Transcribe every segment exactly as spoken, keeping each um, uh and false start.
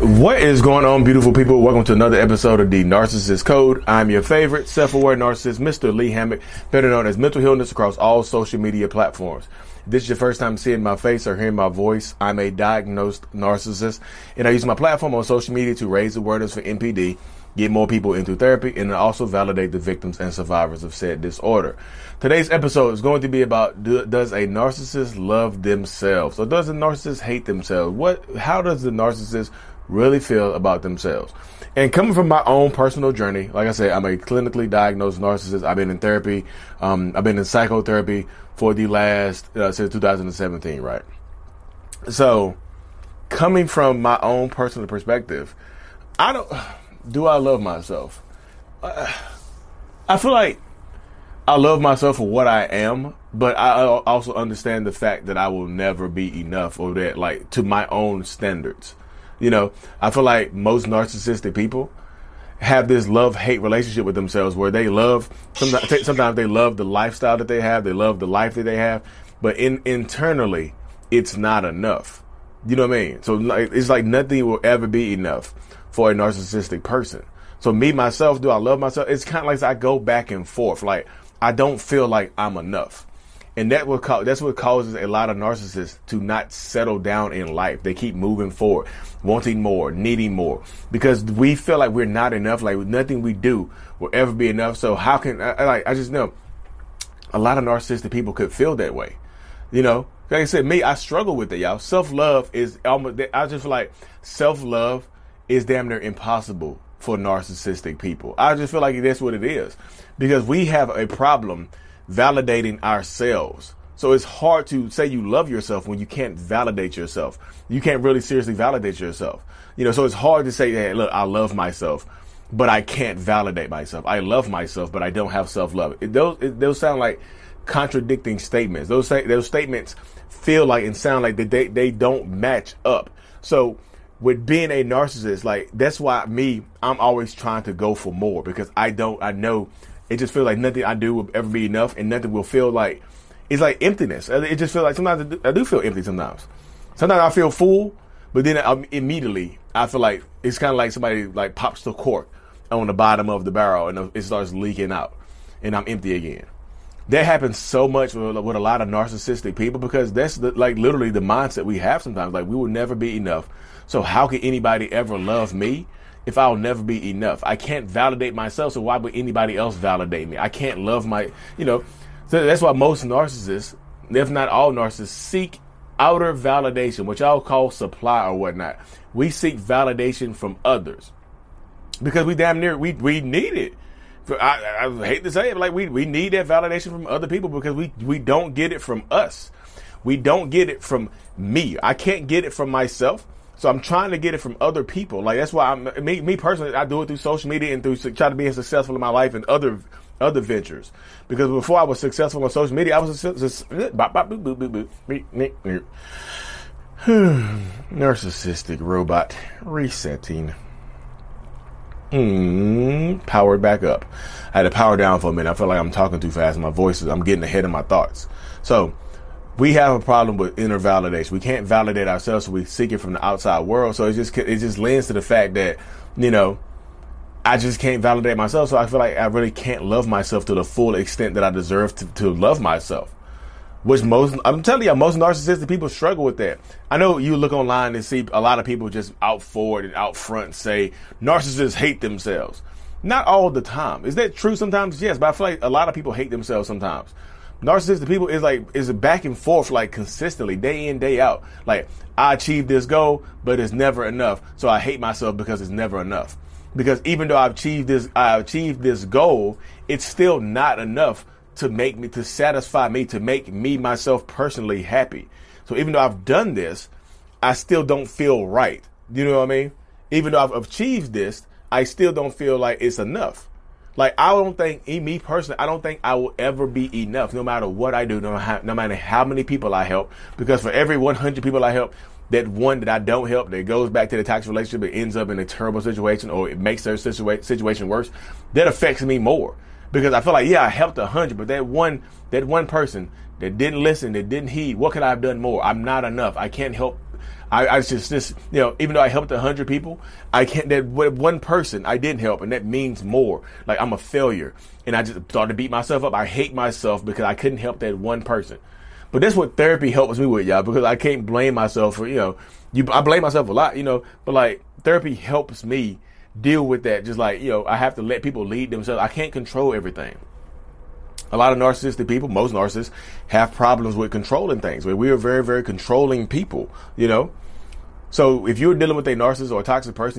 What is going on, beautiful people? Welcome to another episode of the Narcissists' Code. I'm your favorite self-aware narcissist, Mister Lee Hammock, better known as MentalHealness across all social media platforms. If this is your first time seeing my face or hearing my voice, I'm a diagnosed narcissist, and I use my platform on social media to raise awareness for N P D, get more people into therapy, and also validate the victims and survivors of said disorder. Today's episode is going to be about, do, does a narcissist love themselves? Or does a narcissist hate themselves? What? How does the narcissist really feel about themselves? And coming from my own personal journey, like I said, I'm a clinically diagnosed narcissist. I've been in therapy. Um, I've been in psychotherapy for the last, uh, since two thousand seventeen, right? So coming from my own personal perspective, I don't... Do I love myself? Uh, I feel like I love myself for what I am, but I also understand the fact that I will never be enough, or that, like, to my own standards. You know, I feel like most narcissistic people have this love-hate relationship with themselves, where they love, sometimes, sometimes they love the lifestyle that they have, they love the life that they have, but in internally, it's not enough. You know what I mean? So it's like nothing will ever be enough for a narcissistic person. So me, myself, do I love myself? It's kind of like I go back and forth. Like, I don't feel like I'm enough. And that will co- that's what causes a lot of narcissists to not settle down in life. They keep moving forward, wanting more, needing more, because we feel like we're not enough. Like, nothing we do will ever be enough. So how can I, like, I just know a lot of narcissistic people could feel that way. You know, like I said, me, I struggle with it, y'all. Self-love is almost, I just feel like self-love is damn near impossible for narcissistic people. I just feel like that's what it is, because we have a problem validating ourselves. So it's hard to say you love yourself when you can't validate yourself. You can't really seriously validate yourself. You know, so it's hard to say, hey, look, I love myself, but I can't validate myself. I love myself, but I don't have self-love. It, those, it, those sound like contradicting statements. Those, those statements feel like and sound like they, they don't match up. So with being a narcissist, like, that's why me, I'm always trying to go for more, because I don't, I know, it just feels like nothing I do will ever be enough, and nothing will feel like, it's like emptiness. It just feels like sometimes I do, I do feel empty sometimes. Sometimes I feel full, but then I, immediately I feel like it's kind of like somebody like pops the cork on the bottom of the barrel and it starts leaking out and I'm empty again. That happens so much with, with a lot of narcissistic people, because that's the, like, literally the mindset we have sometimes. Like, we will never be enough. So how could anybody ever love me if I'll never be enough? I can't validate myself, so why would anybody else validate me? I can't love my, you know. So that's why most narcissists, if not all narcissists, seek outer validation, which I'll call supply or whatnot. We seek validation from others because we damn near, we, we need it. I, I hate to say it, like, we, we need that validation from other people, because we, we don't get it from us. We don't get it from me. I can't get it from myself, so I'm trying to get it from other people. Like, that's why I'm me me personally. I do it through social media and through try to be successful in my life and other other ventures. Because before I was successful on social media, I was narcissistic robot resetting. Mm, powered back up. I had to power down for a minute. I feel like I'm talking too fast. My voice is, I'm getting ahead of my thoughts. So we have a problem with inner validation. We can't validate ourselves, so we seek it from the outside world. So it just, it just lends to the fact that, you know, I just can't validate myself. So I feel like I really can't love myself to the full extent that I deserve to, to love myself. Which most, I'm telling you, most narcissistic people struggle with that. I know you look online and see a lot of people just out forward and out front say narcissists hate themselves. Not all the time. Is that true sometimes? Yes, but I feel like a lot of people hate themselves sometimes. Narcissistic people is like, is back and forth, like, consistently, day in, day out. Like, I achieved this goal, but it's never enough. So I hate myself because it's never enough. Because even though I've achieved this, I achieved this goal, it's still not enough to make me, to satisfy me, to make me, myself, personally happy. So even though I've done this, I still don't feel right. You know what I mean? Even though I've achieved this, I still don't feel like it's enough. Like, I don't think, me personally, I don't think I will ever be enough, no matter what I do, no, how, no matter how many people I help. Because for every one hundred people I help, that one that I don't help, that goes back to the toxic relationship, it ends up in a terrible situation, or it makes their situa- situation worse, that affects me more. Because I feel like, yeah, I helped one hundred, but that one that one person that didn't listen, that didn't heed, what could I have done more? I'm not enough. I can't help. I, I just, just, you know, even though I helped one hundred people, I can't, that one person I didn't help, and that means more. Like, I'm a failure. And I just started to beat myself up. I hate myself because I couldn't help that one person. But that's what therapy helps me with, y'all, because I can't blame myself for, you know, you, I blame myself a lot, you know, but like, therapy helps me deal with that. Just like, you know, I have to let people lead themselves. I can't control everything. A lot of narcissistic people, most narcissists, have problems with controlling things. We are very, very controlling people, you know? So if you're dealing with a narcissist or a toxic person,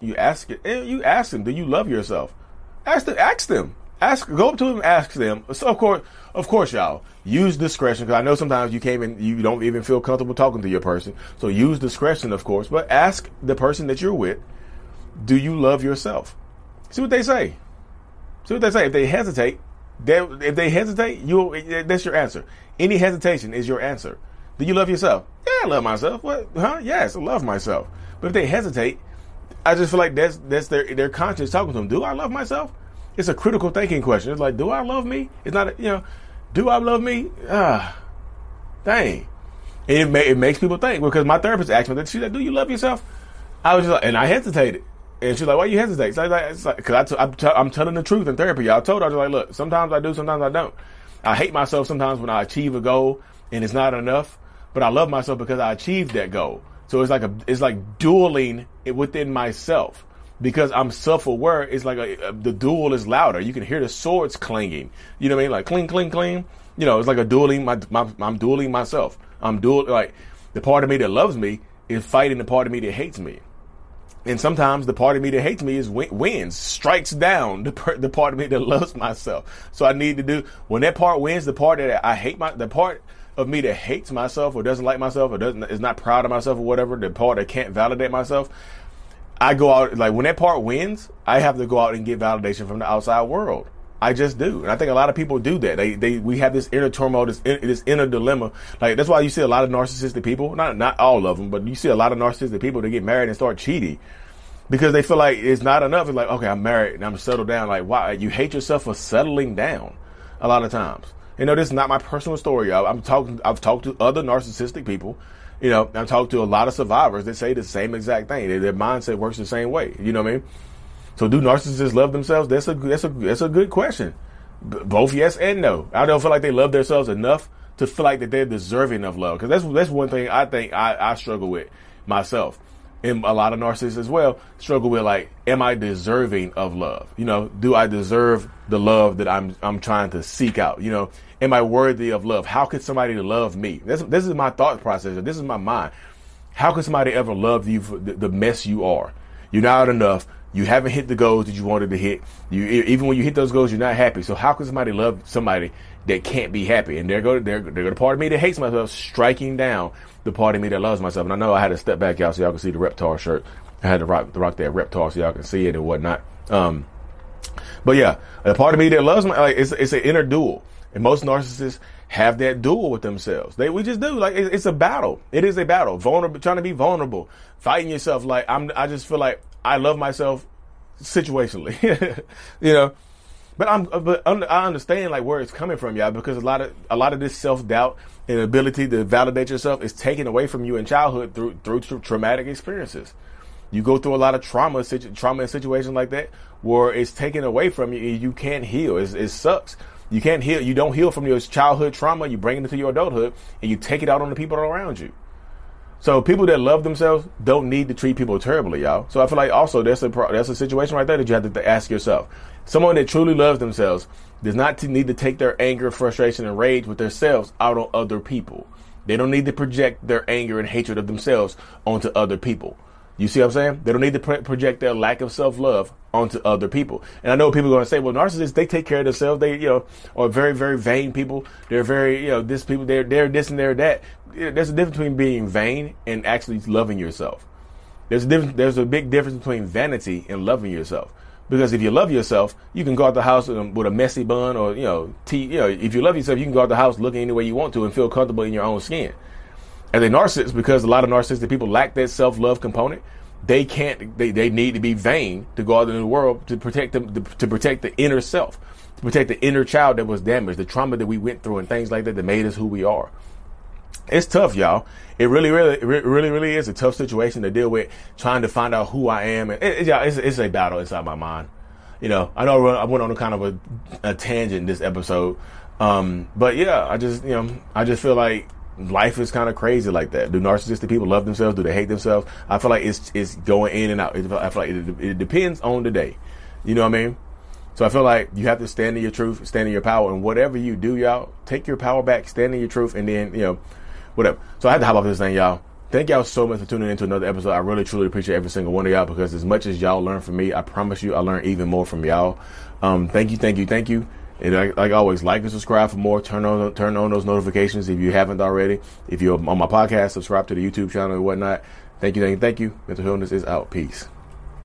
You ask it, you ask them, do you love yourself? Ask them, ask them, ask, go up to them, and ask them. So of course, of course, y'all use discretion, because I know sometimes you came in, you don't even feel comfortable talking to your person. So use discretion, of course, but ask the person that you're with, do you love yourself? See what they say. See what they say. If they hesitate, they, if they hesitate, you, that's your answer. Any hesitation is your answer. Do you love yourself? Yeah, I love myself. What? Huh? Yes, I love myself. But if they hesitate, I just feel like that's that's their their conscience talking to them. Do I love myself? It's a critical thinking question. It's like, do I love me? It's not, a, you know, do I love me? Ah, dang. And it, ma- it makes people think, because my therapist asked me that. She's like, do you love yourself? I was just like, and I hesitated. And she's like, why you hesitate? So I was like, because like, I t- I'm, t- I'm telling the truth in therapy. Y'all told her, I was like, look, sometimes I do, sometimes I don't. I hate myself sometimes when I achieve a goal and it's not enough, but I love myself because I achieved that goal. So it's like a, it's like dueling it within myself, because I'm self-aware. It's like a, a, the duel is louder. You can hear the swords clanging. You know what I mean? Like cling, cling, cling. You know, it's like a dueling. My, my I'm dueling myself. I'm duel. Like the part of me that loves me is fighting the part of me that hates me. And sometimes the part of me that hates me is win, wins, strikes down the per, the part of me that loves myself. So I need to do, when that part wins, the part that I hate my, the part of me that hates myself or doesn't like myself or doesn't is not proud of myself or whatever, the part that can't validate myself, I go out, like when that part wins, I have to go out and get validation from the outside world. I just do. And I think a lot of people do that. They, they, we have this inner turmoil, this, in, this inner dilemma. Like, that's why you see a lot of narcissistic people, not, not all of them, but you see a lot of narcissistic people that get married and start cheating because they feel like it's not enough. It's like, okay, I'm married and I'm settled down. Like, why? You hate yourself for settling down a lot of times. You know, this is not my personal story, y'all. I'm talking, I've talked to other narcissistic people. You know, I've talked to a lot of survivors that say the same exact thing. Their, their mindset works the same way. You know what I mean? So do narcissists love themselves? That's a, that's a, that's a good question. B- both yes and no. I don't feel like they love themselves enough to feel like that they're deserving of love. Cause that's, that's one thing I think I, I struggle with myself. And a lot of narcissists as well struggle with, like, am I deserving of love? You know, do I deserve the love that I'm I'm trying to seek out? You know, am I worthy of love? How could somebody love me? This, this is my thought process. This is my mind. How could somebody ever love you for the, the mess you are? You're not enough. You haven't hit the goals that you wanted to hit. You, even when you hit those goals, you're not happy. So how could somebody love somebody that can't be happy? And there go there go the part of me that hates myself striking down the part of me that loves myself. And I know I had to step back, y'all, so y'all can see the Reptar shirt. I had to rock, rock that Reptar so y'all can see it and whatnot. Um, but yeah, the part of me that loves my, like, it's it's an inner duel, and most narcissists have that duel with themselves. They we just do like it's, it's a battle. It is a battle. Vulnerable, trying to be vulnerable, fighting yourself. Like I'm, I just feel like I love myself situationally, you know, but I'm, but I understand like where it's coming from, y'all, because a lot of, a lot of this self-doubt and ability to validate yourself is taken away from you in childhood through, through tra- traumatic experiences. You go through a lot of trauma, situ- trauma and situations like that where it's taken away from you and you can't heal. It's, it sucks. You can't heal. You don't heal from your childhood trauma. You bring it into your adulthood and you take it out on the people around you. So people that love themselves don't need to treat people terribly, y'all. So I feel like also that's a pro- that's a situation right there that you have to ask yourself. Someone that truly loves themselves does not need to take their anger, frustration, and rage with themselves out on other people. They don't need to project their anger and hatred of themselves onto other people. You see what I'm saying? They don't need to pr- project their lack of self-love onto other people. And I know people are going to say, well, narcissists, they take care of themselves. They, you know, are very, very vain people. They're very, you know, this people, they're, they're this and they're that. There's a difference between being vain and actually loving yourself. There's a difference. There's a big difference between vanity and loving yourself. Because if you love yourself, you can go out the house with a, with a messy bun or, you know, tea. You know, if you love yourself, you can go out the house looking any way you want to and feel comfortable in your own skin. And the narcissists, because a lot of narcissistic people lack that self-love component, they can't, they, they need to be vain to go out into the world to protect them, to, to protect the inner self, to protect the inner child that was damaged, the trauma that we went through and things like that that made us who we are. It's tough, y'all. It really, really, really, really is a tough situation to deal with, trying to find out who I am. And it, it, it's, it's a battle inside my mind. You know, I know I went on a kind of a, a tangent this episode. Um, but yeah, I just, you know, I just feel like life is kind of crazy like that. Do narcissistic people love themselves? Do they hate themselves? I feel like it's, it's going in and out. I feel like it, it depends on the day. You know what I mean? So I feel like you have to stand in your truth, stand in your power, and whatever you do, y'all, take your power back, stand in your truth, and then, you know, whatever. So I had to hop off this thing, y'all. Thank y'all so much for tuning into another episode. I really, truly appreciate every single one of y'all, because as much as y'all learn from me, I promise you I learn even more from y'all. Um, thank you, thank you, thank you. And like, like always, like and subscribe for more. Turn on turn on those notifications if you haven't already. If you're on my podcast, subscribe to the YouTube channel and whatnot. Thank you, thank you, thank you. MentalHealness is out. Peace.